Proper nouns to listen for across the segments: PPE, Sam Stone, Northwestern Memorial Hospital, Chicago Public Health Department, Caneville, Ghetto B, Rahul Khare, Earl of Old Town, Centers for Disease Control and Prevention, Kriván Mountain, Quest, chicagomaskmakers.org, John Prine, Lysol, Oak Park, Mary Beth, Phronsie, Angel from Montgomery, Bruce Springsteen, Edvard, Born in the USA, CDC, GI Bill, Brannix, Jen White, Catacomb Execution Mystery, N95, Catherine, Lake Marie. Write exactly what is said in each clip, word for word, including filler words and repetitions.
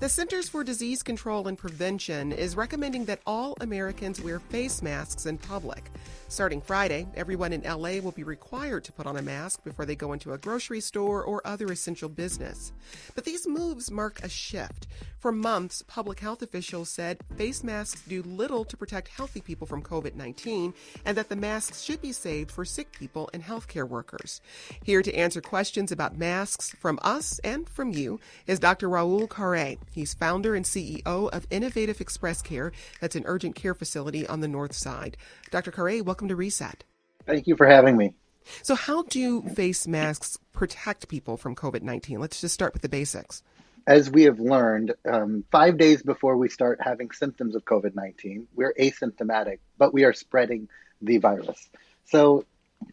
The Centers for Disease Control and Prevention is recommending that all Americans wear face masks in public. Starting Friday, everyone in L A will be required to put on a mask before they go into a grocery store or other essential business. But these moves mark a shift. For months, public health officials said face masks do little to protect healthy people from COVID nineteen and that the masks should be saved for sick people and healthcare workers. Here to answer questions about masks from us and from you is Doctor Rahul Khare. He's founder and C E O of Innovative Express Care. That's an urgent care facility on the north side. Doctor Khare, welcome to Reset. Thank you for having me. So how do face masks protect people from COVID nineteen? Let's just start with the basics. As we have learned, um, five days before we start having symptoms of COVID nineteen, we're asymptomatic, but we are spreading the virus. So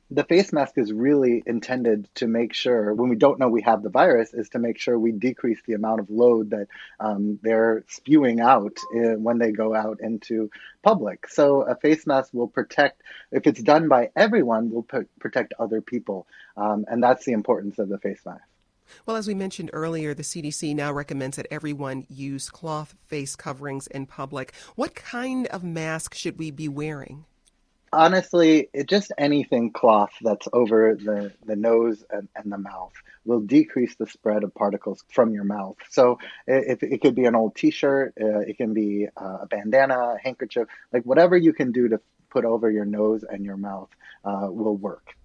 the face mask is really intended to make sure, when we don't know we have the virus, is to make sure we decrease the amount of load that um, they're spewing out in, when they go out into public. So a face mask will protect, if it's done by everyone, will p- protect other people. Um, and that's the importance of the face mask. Well, as we mentioned earlier, the C D C now recommends that everyone use cloth face coverings in public. What kind of mask should we be wearing? Honestly, it, just anything cloth that's over the, the nose and, and the mouth will decrease the spread of particles from your mouth. So if it, it could be an old T-shirt, uh, it can be uh, a bandana, a handkerchief, like whatever you can do to put over your nose and your mouth uh, will work.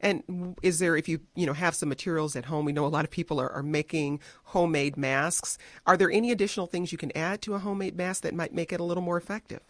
And is there, if you you know have some materials at home, we know a lot of people are, are making homemade masks. Are there any additional things you can add to a homemade mask that might make it a little more effective?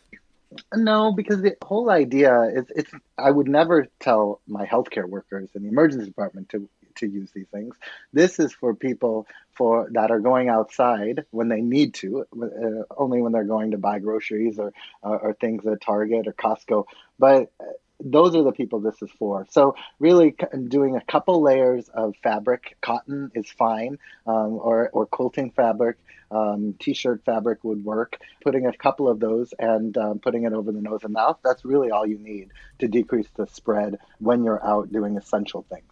No, because the whole idea is it's I would never tell my healthcare workers in the emergency department to, to use these things. This is for people for that are going outside when they need to, uh, only when they're going to buy groceries or, or, or things at Target or Costco. But those are the people this is for. So really doing a couple layers of fabric, cotton is fine, um, or, or quilting fabric, um, T-shirt fabric would work. Putting a couple of those and um, putting it over the nose and mouth, that's really all you need to decrease the spread when you're out doing essential things.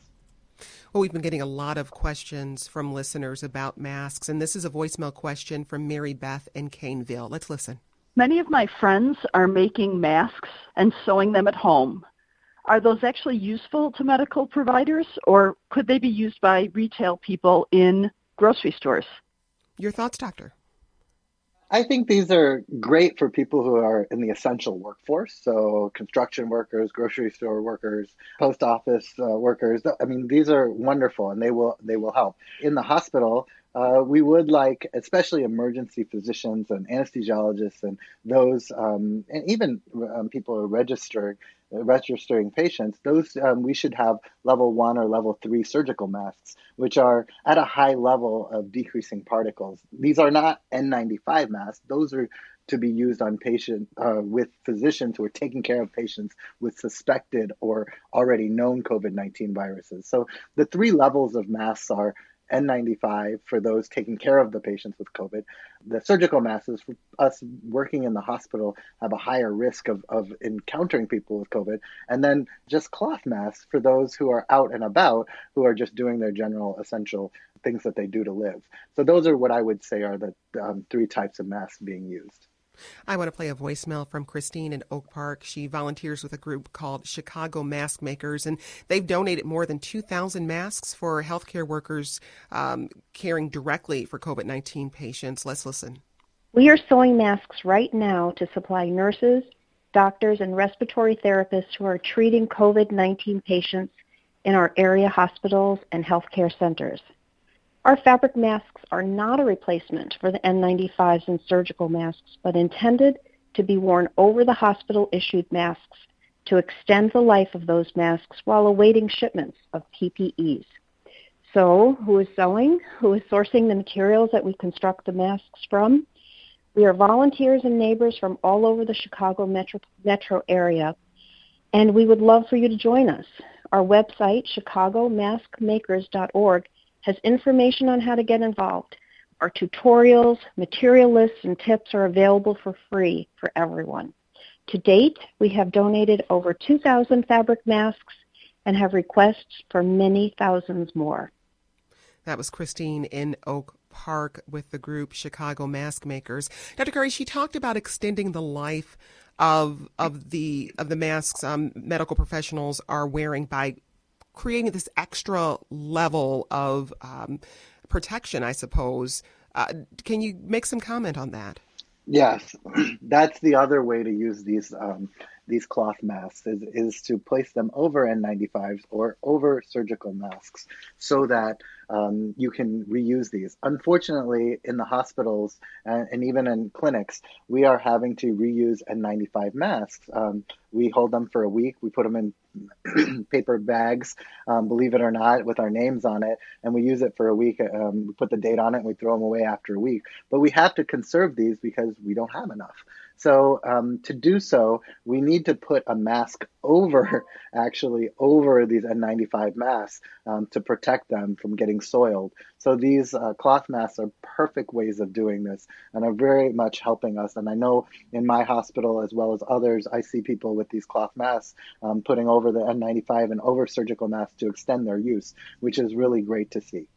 Well, we've been getting a lot of questions from listeners about masks, and this is a voicemail question from Mary Beth in Caneville. Let's listen. Many of my friends are making masks and sewing them at home. Are those actually useful to medical providers, or could they be used by retail people in grocery stores? Your thoughts, Doctor? I think these are great for people who are in the essential workforce, so construction workers, grocery store workers, post office uh, workers. I mean, these are wonderful, and they will they will help. In the hospital, Uh, we would like, especially emergency physicians and anesthesiologists and those, um, and even um, people who are registering, registering patients, those um, we should have level one or level three surgical masks, which are at a high level of decreasing particles. These are not N ninety-five masks. Those are to be used on patient uh, with physicians who are taking care of patients with suspected or already known COVID nineteen viruses. So the three levels of masks are N ninety-five for those taking care of the patients with COVID. The surgical masks for us working in the hospital have a higher risk of, of encountering people with COVID. And then just cloth masks for those who are out and about, who are just doing their general essential things that they do to live. So those are what I would say are the um, three types of masks being used. I want to play a voicemail from Christine in Oak Park. She volunteers with a group called Chicago Mask Makers, and they've donated more than two thousand masks for healthcare workers um, caring directly for COVID nineteen patients. Let's listen. We are sewing masks right now to supply nurses, doctors, and respiratory therapists who are treating COVID nineteen patients in our area hospitals and healthcare centers. Our fabric masks are not a replacement for the N ninety-fives and surgical masks, but intended to be worn over the hospital-issued masks to extend the life of those masks while awaiting shipments of P P Es. So who is sewing? Who is sourcing the materials that we construct the masks from? We are volunteers and neighbors from all over the Chicago metro, metro area, and we would love for you to join us. Our website, chicago mask makers dot org, has information on how to get involved. Our tutorials, material lists, and tips are available for free for everyone. To date, we have donated over two thousand fabric masks and have requests for many thousands more. That was Christine in Oak Park with the group Chicago Mask Makers. Doctor Curry, she talked about extending the life of of the of the masks um, medical professionals are wearing by creating this extra level of um, protection, I suppose. Uh, can you make some comment on that? Yes, that's the other way to use these um, these cloth masks is, is to place them over N ninety-fives or over surgical masks so that um, you can reuse these. Unfortunately, in the hospitals and, and even in clinics, we are having to reuse N ninety-five masks. Um, we hold them for a week. We put them in paper bags, um, believe it or not, with our names on it, and we use it for a week. Um, we put the date on it, and we throw them away after a week. But we have to conserve these because we don't have enough. So um, to do so, we need to put a mask over, actually, over these N ninety-five masks um, to protect them from getting soiled. So these uh, cloth masks are perfect ways of doing this and are very much helping us. And I know in my hospital, as well as others, I see people with these cloth masks um, putting over the N ninety-five and over surgical masks to extend their use, which is really great to see.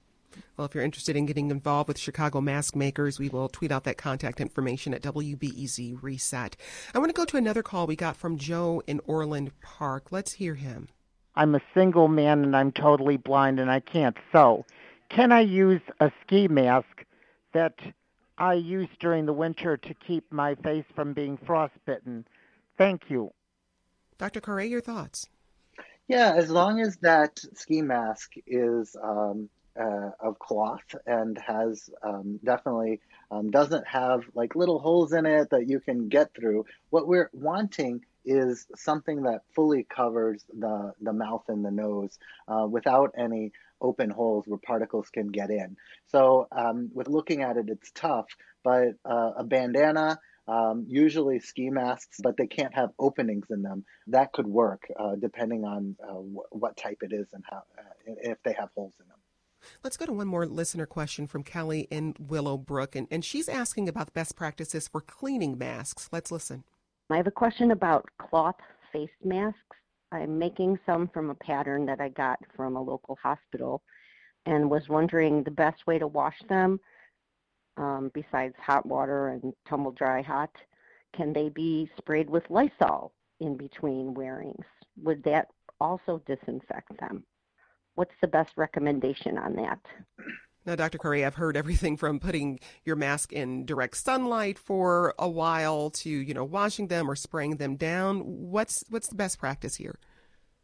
Well, if you're interested in getting involved with Chicago Mask Makers, we will tweet out that contact information at W B E Z Reset. I want to go to another call we got from Joe in Orland Park. Let's hear him. I'm a single man and I'm totally blind and I can't sew. Can I use a ski mask that I use during the winter to keep my face from being frostbitten? Thank you. Doctor Khare, your thoughts? Yeah, as long as that ski mask is... Um, Uh, of cloth and has um, definitely um, doesn't have like little holes in it that you can get through. What we're wanting is something that fully covers the, the mouth and the nose uh, without any open holes where particles can get in. So um, with looking at it, it's tough, but uh, a bandana, Um, usually ski masks, but they can't have openings in them. That could work uh, depending on uh, wh- what type it is and how uh, if they have holes in them. Let's go to one more listener question from Kelly in Willowbrook, and, and she's asking about best practices for cleaning masks. Let's listen. I have a question about cloth face masks. I'm making some from a pattern that I got from a local hospital and was wondering the best way to wash them um, besides hot water and tumble dry hot. Can they be sprayed with Lysol in between wearings? Would that also disinfect them? What's the best recommendation on that? Now, Doctor Khare, I've heard everything from putting your mask in direct sunlight for a while to, you know, washing them or spraying them down. What's what's the best practice here?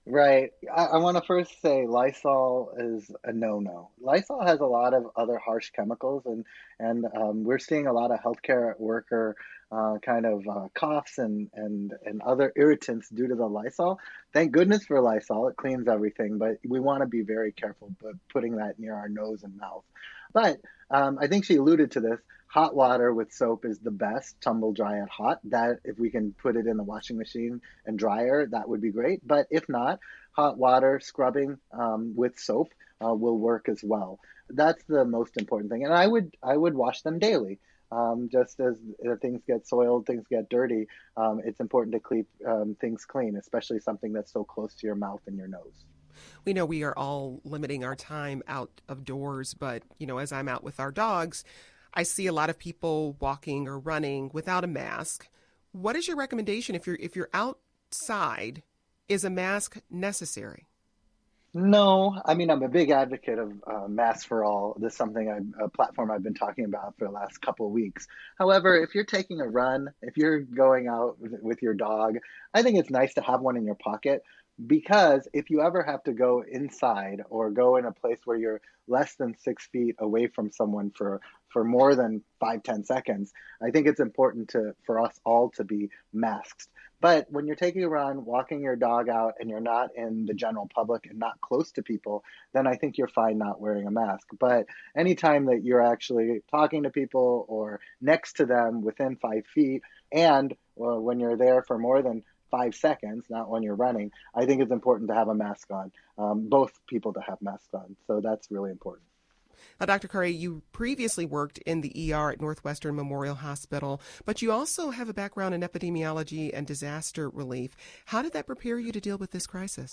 Right. I, I want to first say Lysol is a no-no. Lysol has a lot of other harsh chemicals, and, and um, we're seeing a lot of healthcare worker uh, kind of uh, coughs and, and, and other irritants due to the Lysol. Thank goodness for Lysol. It cleans everything, but we want to be very careful but putting that near our nose and mouth. But um, I think she alluded to this. Hot water with soap is the best, tumble dry and hot. That if we can put it in the washing machine and dryer, that would be great. But if not, hot water scrubbing um, with soap uh, will work as well. That's the most important thing. And I would I would wash them daily. Um, just as uh, things get soiled, things get dirty, um, it's important to keep um, things clean, especially something that's so close to your mouth and your nose. We know we are all limiting our time out of doors, but you know, as I'm out with our dogs, I see a lot of people walking or running without a mask. What is your recommendation if you're if you're outside? Is a mask necessary? No, I mean, I'm a big advocate of uh, masks for all. This is something I, a platform I've been talking about for the last couple of weeks. However, if you're taking a run, if you're going out with your dog, I think it's nice to have one in your pocket. Because if you ever have to go inside or go in a place where you're less than six feet away from someone for, for more than five, ten seconds, I think it's important to for us all to be masked. But when you're taking a run, walking your dog out, and you're not in the general public and not close to people, then I think you're fine not wearing a mask. But anytime that you're actually talking to people or next to them within five feet, and well, when you're there for more than five seconds, not when you're running, I think it's important to have a mask on, um, both people to have masks on. So that's really important. Now, Doctor Khare, you previously worked in the E R at Northwestern Memorial Hospital, but you also have a background in epidemiology and disaster relief. How did that prepare you to deal with this crisis?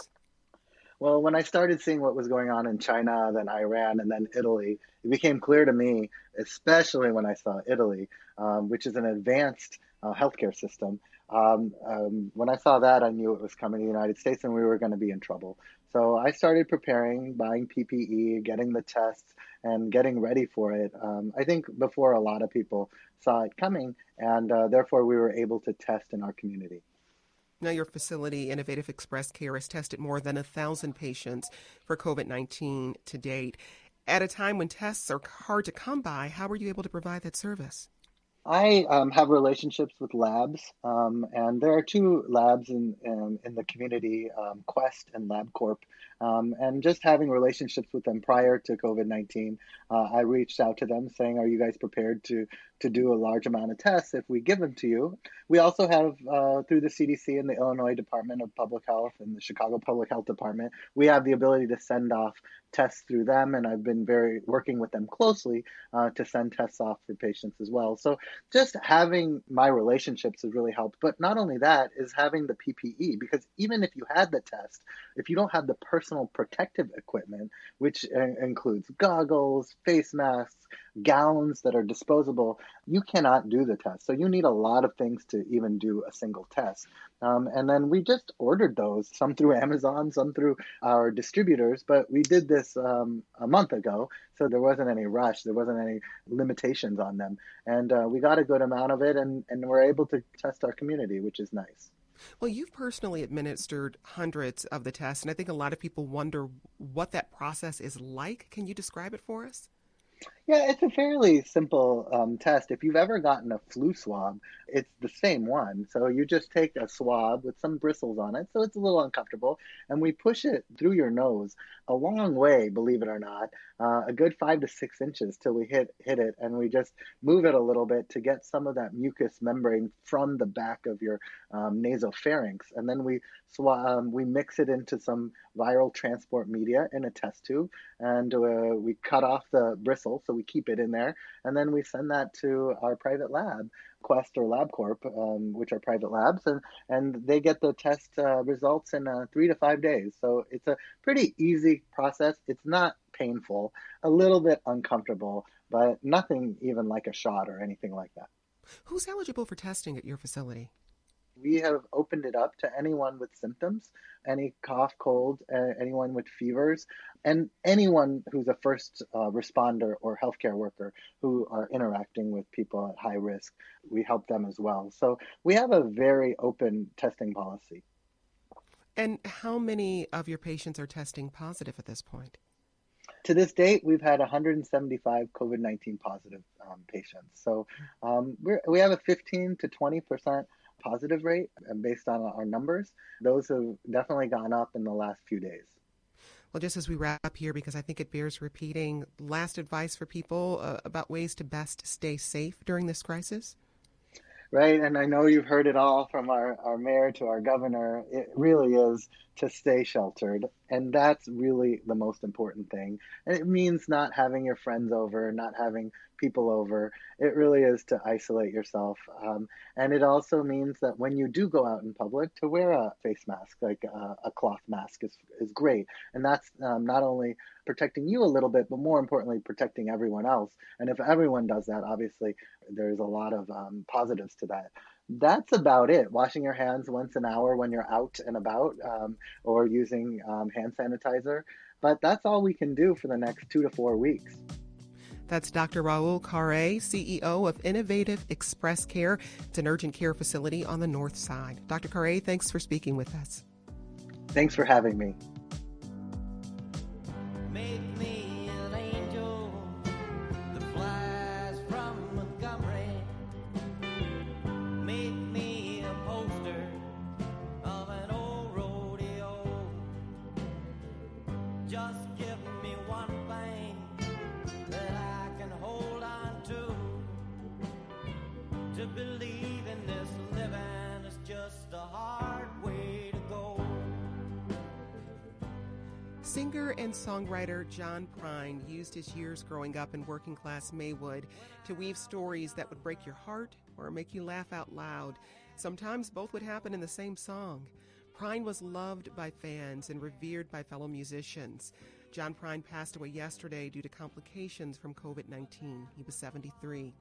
Well, when I started seeing what was going on in China, then Iran, and then Italy, it became clear to me, especially when I saw Italy, um, which is an advanced uh, healthcare system, Um, um, when I saw that, I knew it was coming to the United States and we were going to be in trouble. So I started preparing, buying P P E, getting the tests, and getting ready for it. Um, I think before a lot of people saw it coming, and uh, therefore we were able to test in our community. Now, your facility, Innovative Express Care, has tested more than one thousand patients for COVID nineteen to date. At a time when tests are hard to come by, how were you able to provide that service? I um, have relationships with labs, um, and there are two labs in in, in the community, um, Quest and LabCorp, um, and just having relationships with them prior to COVID nineteen, uh, I reached out to them saying, are you guys prepared to, to do a large amount of tests if we give them to you? We also have, uh, through the C D C and the Illinois Department of Public Health and the Chicago Public Health Department, we have the ability to send off tests through them, and I've been very working with them closely uh, to send tests off for patients as well. So just having my relationships has really helped. But not only that is having the P P E, because even if you had the test, if you don't have the personal protective equipment, which uh, includes goggles, face masks, gowns that are disposable, you cannot do the test. So you need a lot of things to even do a single test. Um, and then we just ordered those, some through Amazon, some through our distributors, but we did this um, a month ago, so there wasn't any rush, there wasn't any limitations on them. And uh, we got a good amount of it, and, and we're able to test our community, which is nice. Well, you've personally administered hundreds of the tests, and I think a lot of people wonder what that process is like. Can you describe it for us? Yeah, it's a fairly simple um, test. If you've ever gotten a flu swab, it's the same one. So you just take a swab with some bristles on it, so it's a little uncomfortable, and we push it through your nose a long way, believe it or not, uh, a good five to six inches till we hit hit it, and we just move it a little bit to get some of that mucous membrane from the back of your um, nasopharynx, and then we swa- um, we mix it into some viral transport media in a test tube, and uh, we cut off the bristles. So we keep it in there, and then we send that to our private lab, Quest or LabCorp, um, which are private labs, and, and they get the test uh, results in uh, three to five days. So it's a pretty easy process. It's not painful, a little bit uncomfortable, but nothing even like a shot or anything like that. Who's eligible for testing at your facility? We have opened it up to anyone with symptoms, any cough, cold, uh, anyone with fevers, and anyone who's a first uh, responder or healthcare worker who are interacting with people at high risk. We help them as well. So we have a very open testing policy. And how many of your patients are testing positive at this point? To this date, we've had one hundred seventy-five COVID nineteen positive um, patients. So um, we're, we have a fifteen to twenty percent positive rate, and based on our numbers, those have definitely gone up in the last few days. Well, just as we wrap up here, because I think it bears repeating, last advice for people uh, about ways to best stay safe during this crisis? Right, and I know you've heard it all from our, our mayor to our governor. It really is to stay sheltered, and that's really the most important thing. And it means not having your friends over, not having people over. It really is to isolate yourself. Um, and it also means that when you do go out in public, to wear a face mask, like uh, a cloth mask is, is great. And that's um, not only protecting you a little bit, but more importantly, protecting everyone else. And if everyone does that, obviously, there's a lot of um, positives to that. That's about it. Washing your hands once an hour when you're out and about, um, or using um, hand sanitizer. But that's all we can do for the next two to four weeks. That's Doctor Rahul Khare, C E O of Innovative Express Care. It's an urgent care facility on the north side. Doctor Khare, thanks for speaking with us. Thanks for having me. Singer and songwriter John Prine used his years growing up in working-class Maywood to weave stories that would break your heart or make you laugh out loud. Sometimes both would happen in the same song. Prine was loved by fans and revered by fellow musicians. John Prine passed away yesterday due to complications from covid nineteen. He was seventy-three.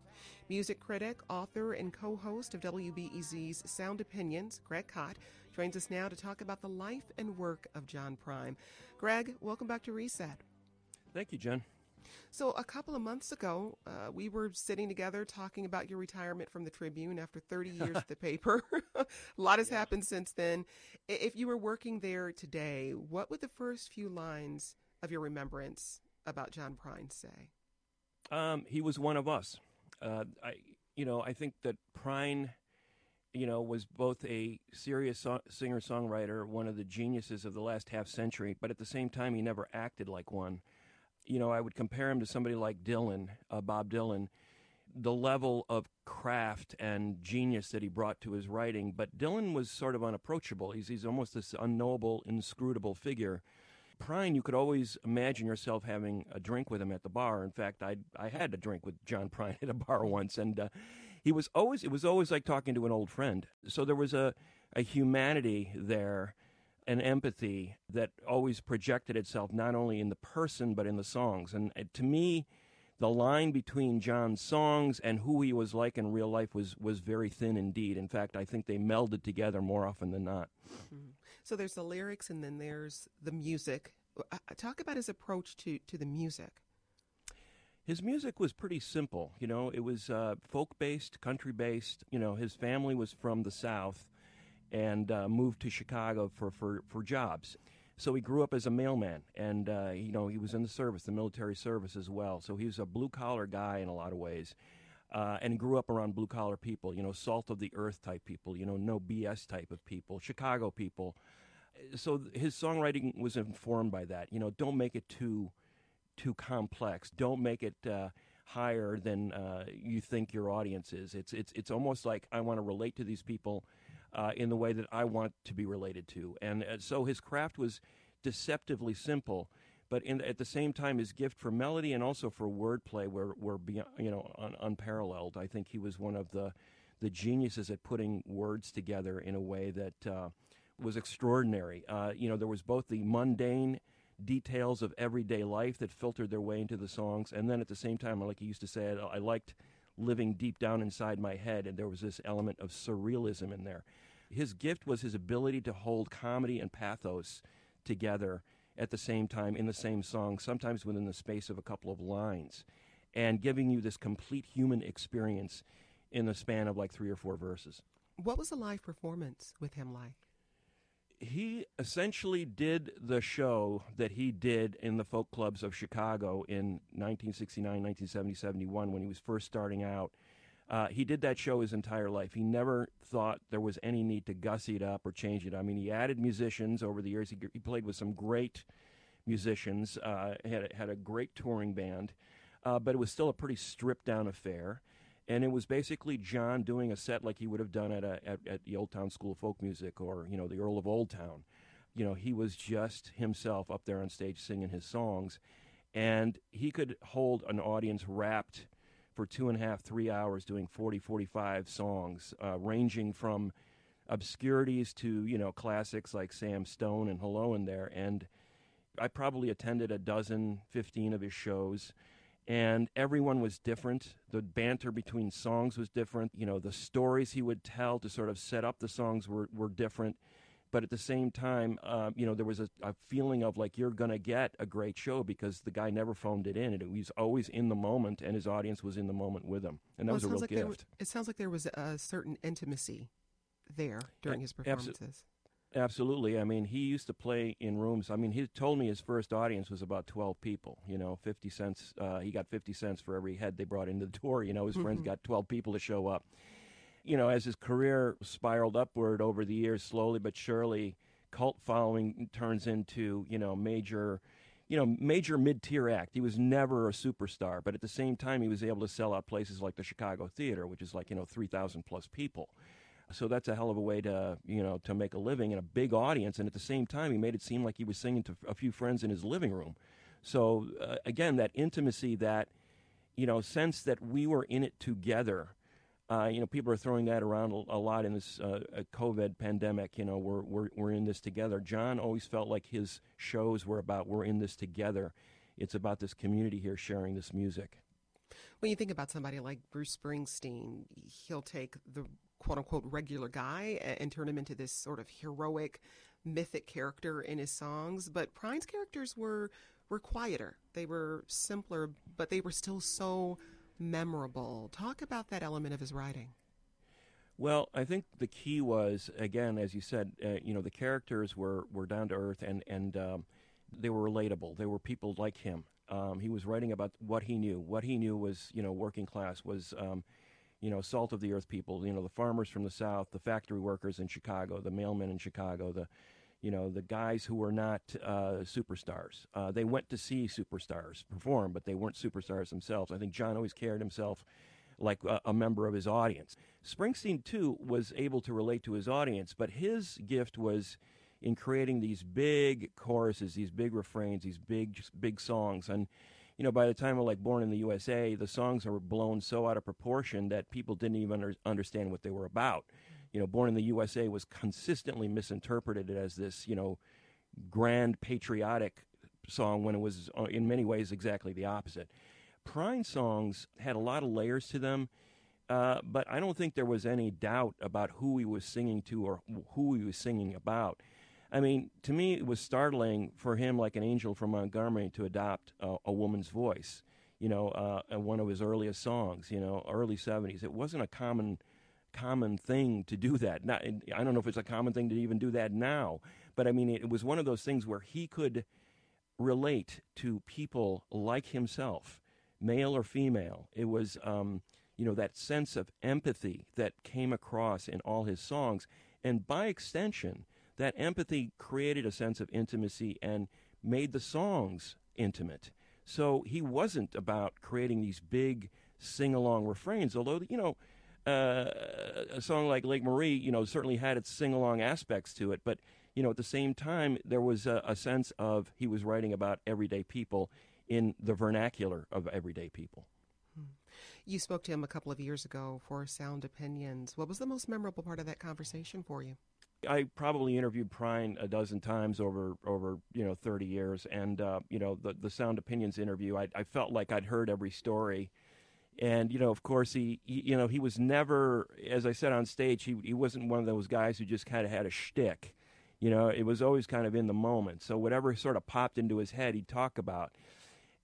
Music critic, author, and co-host of W B E Z's Sound Opinions, Greg Kot, joins us now to talk about the life and work of John Prine. Greg, welcome back to Reset. Thank you, Jen. So a couple of months ago, uh, we were sitting together talking about your retirement from the Tribune after thirty years at the paper. A lot has yeah. happened since then. If you were working there today, what would the first few lines of your remembrance about John Prine say? Um, he was one of us. Uh, I, you know, I think that Prine, you know, was both a serious so- singer-songwriter, one of the geniuses of the last half century, but at the same time, he never acted like one. You know, I would compare him to somebody like Dylan, uh, Bob Dylan, the level of craft and genius that he brought to his writing. But Dylan was sort of unapproachable. He's, he's almost this unknowable, inscrutable figure. Prine, you could always imagine yourself having a drink with him at the bar. In fact, I I had a drink with John Prine at a bar once, and uh, he was always it was always like talking to an old friend. So there was a, a humanity there, an empathy that always projected itself not only in the person but in the songs. And uh, to me, the line between John's songs and who he was like in real life was, was very thin indeed. In fact, I think they melded together more often than not. Mm-hmm. So there's the lyrics and then there's the music. Uh, talk about his approach to, to the music. His music was pretty simple. You know, it was uh, folk-based, country-based. You know, his family was from the South and uh, moved to Chicago for, for, for jobs. So he grew up as a mailman, and, uh, you know, he was in the service, the military service as well. So he was a blue-collar guy in a lot of ways, uh, and grew up around blue-collar people, you know, salt-of-the-earth type people, you know, no B S type of people, Chicago people. So th- his songwriting was informed by that. You know, don't make it too too complex. Don't make it uh, higher than uh, you think your audience is. It's, it's, it's almost like I want to relate to these people Uh, in the way that I want to be related to. And uh, so his craft was deceptively simple, but in, at the same time, his gift for melody and also for wordplay were, were beyond, you know, un- unparalleled. I think he was one of the, the geniuses at putting words together in a way that uh, was extraordinary. Uh, you know, there was both the mundane details of everyday life that filtered their way into the songs, and then at the same time, like he used to say, I, I liked living deep down inside my head, and there was this element of surrealism in there. His gift was his ability to hold comedy and pathos together at the same time in the same song, sometimes within the space of a couple of lines, and giving you this complete human experience in the span of like three or four verses. What was the live performance with him like? He essentially did the show that he did in the folk clubs of Chicago in nineteen sixty-nine, nineteen seventy, seventy-one, when he was first starting out. Uh, he did that show his entire life. He never thought there was any need to gussy it up or change it. I mean, he added musicians over the years. He, he played with some great musicians, uh, had, had a great touring band, uh, but it was still a pretty stripped-down affair. And it was basically John doing a set like he would have done at, a, at at the Old Town School of Folk Music or, you know, the Earl of Old Town. You know, he was just himself up there on stage singing his songs. And he could hold an audience wrapped for two and a half, three hours doing forty, forty-five songs, uh, ranging from obscurities to, you know, classics like Sam Stone and Hello in there. And I probably attended a dozen, fifteen of his shows. And everyone was different. The banter between songs was different. You know, the stories he would tell to sort of set up the songs were, were different. But at the same time, uh, you know, there was a, a feeling of like, you're going to get a great show because the guy never phoned it in. And he was always in the moment, and his audience was in the moment with him. And that well, was a real like gift. Were, it sounds like there was a certain intimacy there during uh, his performances. Abso- Absolutely. I mean, he used to play in rooms. I mean, he told me his first audience was about twelve people, you know, fifty cents. Uh, he got fifty cents for every head they brought into the door. You know, his mm-hmm. friends got twelve people to show up. You know, as his career spiraled upward over the years, slowly but surely, cult following turns into, you know, major, you know, major mid-tier act. He was never a superstar, but at the same time, he was able to sell out places like the Chicago Theater, which is like, you know, three thousand plus people. So that's a hell of a way to, you know, to make a living in a big audience. And at the same time, he made it seem like he was singing to a few friends in his living room. So, uh, again, that intimacy, that, you know, sense that we were in it together. Uh, you know, people are throwing that around a, a lot in this uh, COVID pandemic. You know, we're, we're, we're in this together. John always felt like his shows were about we're in this together. It's about this community here sharing this music. When you think about somebody like Bruce Springsteen, he'll take the quote-unquote regular guy and turn him into this sort of heroic, mythic character in his songs. But Prine's characters were were quieter. They were simpler, but they were still so memorable. Talk about that element of his writing. Well, I think the key was, again, as you said, uh, you know, the characters were, were down to earth and, and um, they were relatable. They were people like him. Um, he was writing about what he knew. What he knew was, you know, working class, was um, you know, salt of the earth people, you know, the farmers from the South, the factory workers in Chicago, the mailmen in Chicago, the, you know, the guys who were not uh, superstars. Uh, they went to see superstars perform, but they weren't superstars themselves. I think John always carried himself like a, a member of his audience. Springsteen, too, was able to relate to his audience, but his gift was in creating these big choruses, these big refrains, these big, big songs. And, you know, by the time of like Born in the U S A, the songs were blown so out of proportion that people didn't even under, understand what they were about. You know, Born in the U S A was consistently misinterpreted as this, you know, grand patriotic song when it was in many ways exactly the opposite. Prine songs had a lot of layers to them, uh, but I don't think there was any doubt about who he was singing to or who he was singing about. I mean, to me, it was startling for him, like an angel from Montgomery, to adopt uh, a woman's voice, you know, uh, in one of his earliest songs, you know, early seventies. It wasn't a common common thing to do that. Not, I don't know if it's a common thing to even do that now, but, I mean, it, it was one of those things where he could relate to people like himself, male or female. It was, um, you know, that sense of empathy that came across in all his songs, and by extension, that empathy created a sense of intimacy and made the songs intimate. So he wasn't about creating these big sing-along refrains, although, you know, uh, a song like Lake Marie, you know, certainly had its sing-along aspects to it. But, you know, at the same time, there was a, a sense of he was writing about everyday people in the vernacular of everyday people. You spoke to him a couple of years ago for Sound Opinions. What was the most memorable part of that conversation for you? I probably interviewed Prine a dozen times over, over you know, thirty years. And, uh, you know, the, the Sound Opinions interview, I, I felt like I'd heard every story. And, you know, of course, he, he, you know, he was never, as I said on stage, he he wasn't one of those guys who just kind of had a shtick. You know, it was always kind of in the moment. So whatever sort of popped into his head, he'd talk about.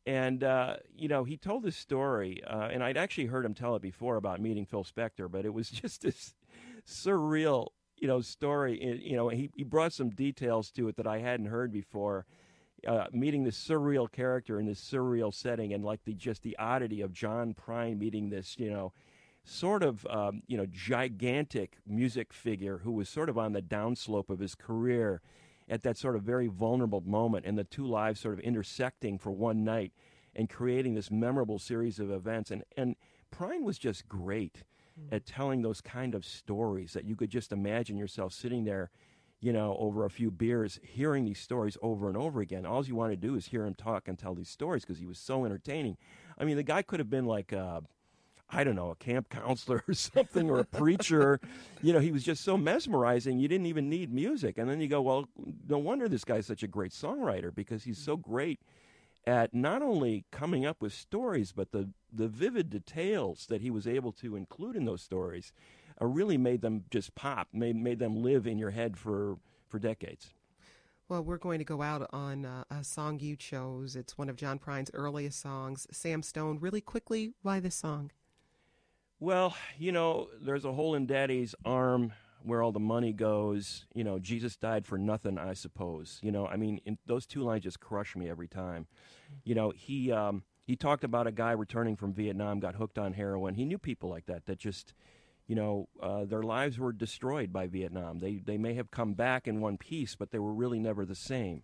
And, uh, you know, he told this story, uh, and I'd actually heard him tell it before about meeting Phil Spector, but it was just this surreal you know, story, you know, he, he brought some details to it that I hadn't heard before, uh, meeting this surreal character in this surreal setting, and like the, just the oddity of John Prine meeting this, you know, sort of, um, you know, gigantic music figure who was sort of on the downslope of his career at that sort of very vulnerable moment, and the two lives sort of intersecting for one night and creating this memorable series of events. And, and Prine was just great at telling those kind of stories that you could just imagine yourself sitting there, you know, over a few beers, hearing these stories over and over again. All you want to do is hear him talk and tell these stories because he was so entertaining. I mean, the guy could have been like, uh, I don't know, a camp counselor or something, or a preacher. You know, he was just so mesmerizing. You didn't even need music. And then you go, well, no wonder this guy's such a great songwriter, because he's so great at not only coming up with stories, but the, the vivid details that he was able to include in those stories uh, really made them just pop, made, made them live in your head for, for decades. Well, we're going to go out on uh, a song you chose. It's one of John Prine's earliest songs, Sam Stone. Really quickly, why this song? Well, you know, there's a hole in Daddy's arm where all the money goes, you know, Jesus died for nothing, I suppose. You know, I mean, in, those two lines just crush me every time. You know, he um, he talked about a guy returning from Vietnam, got hooked on heroin. He knew people like that, that just, you know, uh, their lives were destroyed by Vietnam. They, they may have come back in one piece, but they were really never the same.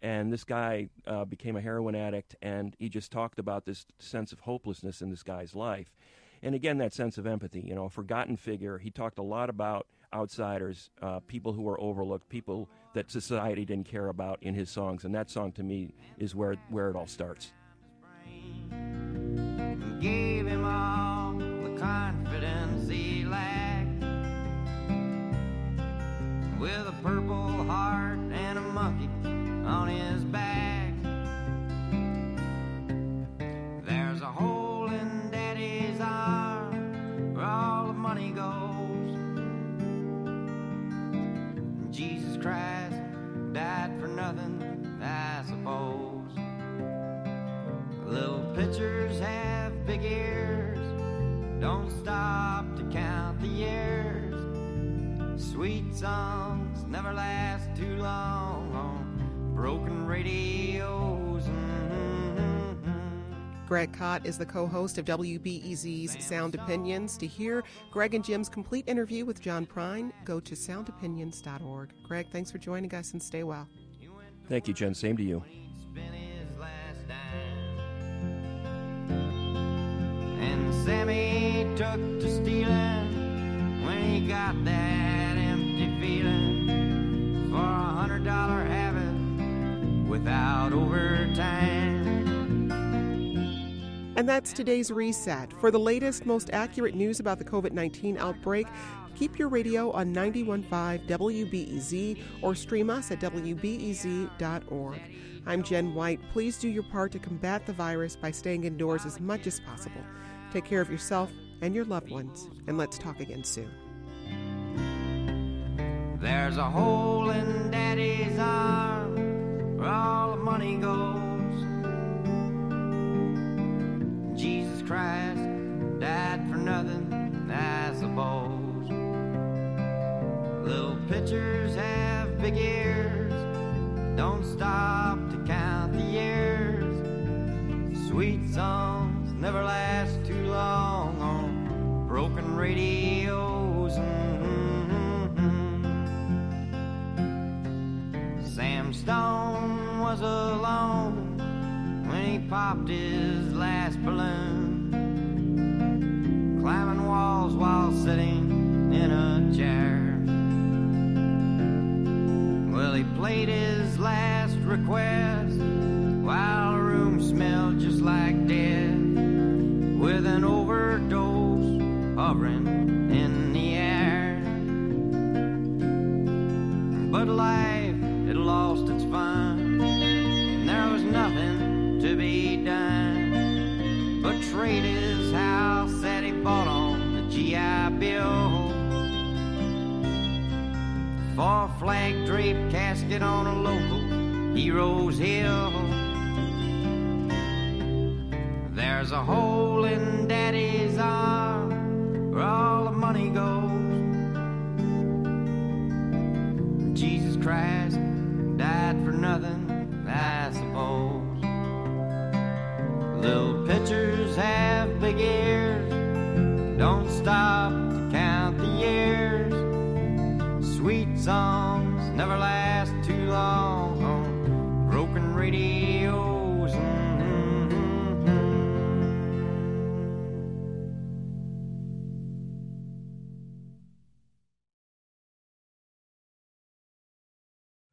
And this guy uh, became a heroin addict, and he just talked about this sense of hopelessness in this guy's life. And again, that sense of empathy, you know, a forgotten figure. He talked a lot about outsiders, uh, people who were overlooked, people that society didn't care about in his songs. And that song, to me, is where, where it all starts. Gave him all the confidence he lacked, with a purple heart and a monkey on his back. There's a hole in Daddy's arm where all the money goes. Jesus Christ died for nothing, I suppose. Little pitchers have big ears, don't stop to count the years. Sweet songs never last too long on broken radios. Mm-hmm. Greg Kot is the co-host of W B E Z's Sound Opinions. To hear Greg and Jim's complete interview with John Prine, go to sound opinions dot org. Greg, thanks for joining us and stay well. Thank you, Jen. Same to you. Sammy took to stealing when he got that empty feeling for a hundred dollar habit without overtime. And that's today's Reset. For the latest, most accurate news about the covid nineteen outbreak, keep your radio on ninety-one point five W B E Z or stream us at W B E Z dot org. I'm Jen White. Please do your part to combat the virus by staying indoors as much as possible. Take care of yourself and your loved ones, and let's talk again soon. There's a hole in Daddy's arm where all the money goes. Jesus Christ died for nothing, I suppose. Little pitchers have big ears, don't stop to count the years. Sweet songs never lasts too long on broken radios. Mm-hmm. Sam Stone was alone when he popped his last balloon, climbing walls while sitting in a chair. Well, he played his last request while the room smelled just like death, with an overdose hovering in the air. But life had lost its fun, and there was nothing to be done. But trade his house that he bought on the G I Bill for a flag draped casket on a local hero's hill. There's a hole in Daddy's arm where all the money goes. Jesus Christ died for nothing, I suppose. Little pitchers have big ears, don't stop to count the years. Sweet songs never last too long on broken radio.